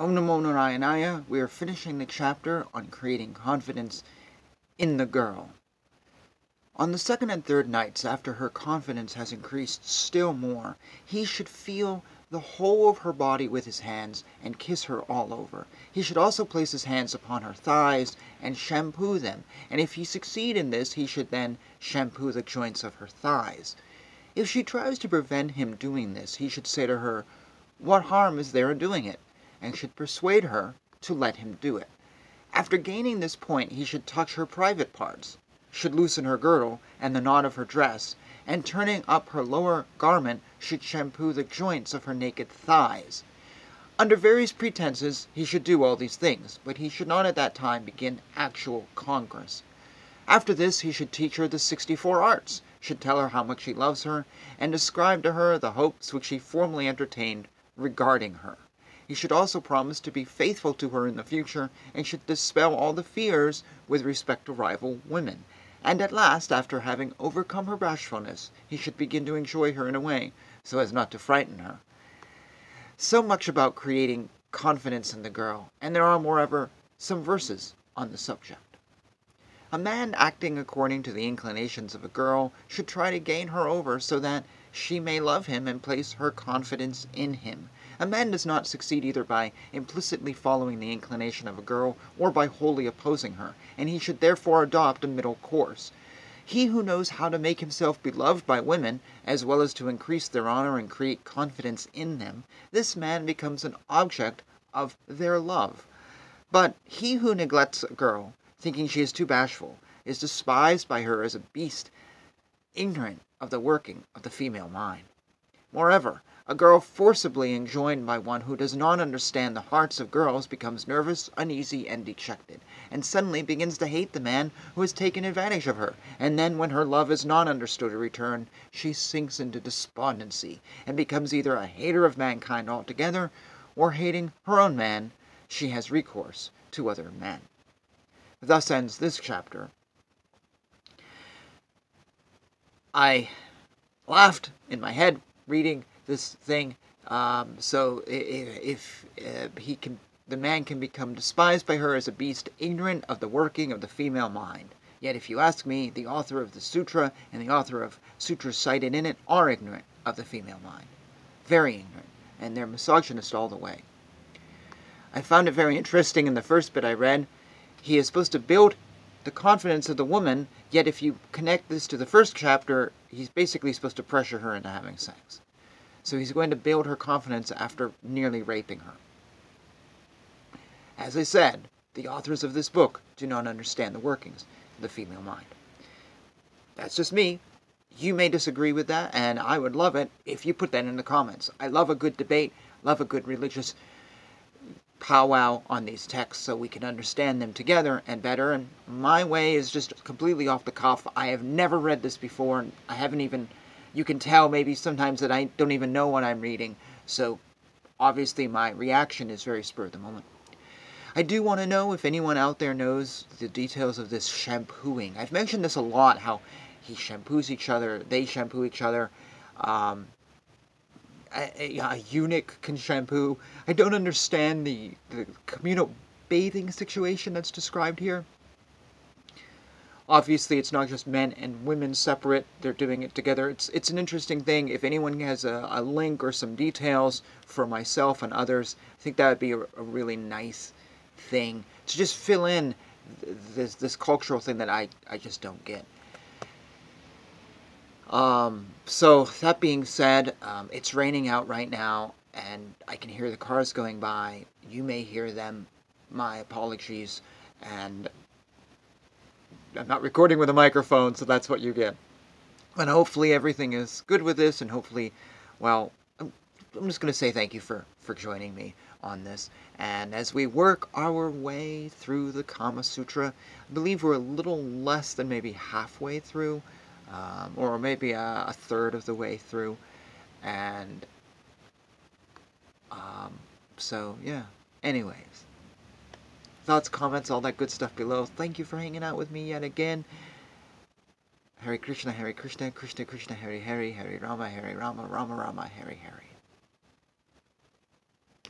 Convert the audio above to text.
Om Namo Narayanaya, we are finishing the chapter on creating confidence in the girl. On the second and third nights, after her confidence has increased still more, he should feel the whole of her body with his hands and kiss her all over. He should also place his hands upon her thighs and shampoo them, and if he succeed in this, he should then shampoo the joints of her thighs. If she tries to prevent him doing this, he should say to her, "What harm is there in doing it?" and should persuade her to let him do it. After gaining this point, he should touch her private parts, should loosen her girdle and the knot of her dress, and turning up her lower garment should shampoo the joints of her naked thighs. Under various pretenses, he should do all these things, but he should not at that time begin actual congress. After this, he should teach her the 64 arts, should tell her how much he loves her, and describe to her the hopes which he formerly entertained regarding her. He should also promise to be faithful to her in the future, and should dispel all the fears with respect to rival women. And at last, after having overcome her bashfulness, he should begin to enjoy her in a way, so as not to frighten her. So much about creating confidence in the girl, and there are, moreover, some verses on the subject. A man acting according to the inclinations of a girl should try to gain her over so that she may love him and place her confidence in him. A man does not succeed either by implicitly following the inclination of a girl or by wholly opposing her, and he should therefore adopt a middle course. He who knows how to make himself beloved by women, as well as to increase their honor and create confidence in them, this man becomes an object of their love. But he who neglects a girl, thinking she is too bashful, is despised by her as a beast, ignorant of the working of the female mind. Moreover, a girl forcibly enjoined by one who does not understand the hearts of girls becomes nervous, uneasy, and dejected, and suddenly begins to hate the man who has taken advantage of her, and then when her love is not understood or returned, she sinks into despondency, and becomes either a hater of mankind altogether, or hating her own man, she has recourse to other men. Thus ends this chapter. I laughed in my head reading this thing, so the man can become despised by her as a beast, ignorant of the working of the female mind. Yet if you ask me, the author of the sutra and the author of sutras cited in it are ignorant of the female mind. Very ignorant, and they're misogynist all the way. I found it very interesting in the first bit I read. He is supposed to build the confidence of the woman, yet if you connect this to the first chapter, he's basically supposed to pressure her into having sex. So he's going to build her confidence after nearly raping her. As I said, the authors of this book do not understand the workings of the female mind. That's just me. You may disagree with that, and I would love it if you put that in the comments. I love a good debate, love a good religious powwow on these texts so we can understand them together and better. And my way is just completely off the cuff. I have never read this before, and I haven't even... You can tell maybe sometimes that I don't even know what I'm reading, so obviously my reaction is very spur of the moment. I do want to know if anyone out there knows the details of this shampooing. I've mentioned this a lot, how he shampoos each other, they shampoo each other. A eunuch can shampoo. I don't understand the communal bathing situation that's described here. Obviously, it's not just men and women separate. They're doing it together. It's an interesting thing. If anyone has a link or some details for myself and others, I think that would be a really nice thing to just fill in this cultural thing that I just don't get. So, that being said, it's raining out right now, and I can hear the cars going by. You may hear them. My apologies, and I'm not recording with a microphone, so that's what you get. And hopefully everything is good with this, and hopefully, well, I'm just going to say thank you for joining me on this. And as we work our way through the Kama Sutra, I believe we're a little less than maybe halfway through, or maybe a third of the way through. And so, yeah, anyways. Thoughts, comments, all that good stuff below. Thank you for hanging out with me yet again. Hare Krishna, Hare Krishna, Krishna Krishna, Hare Hare, Hare Rama, Rama Rama, Hare Hare.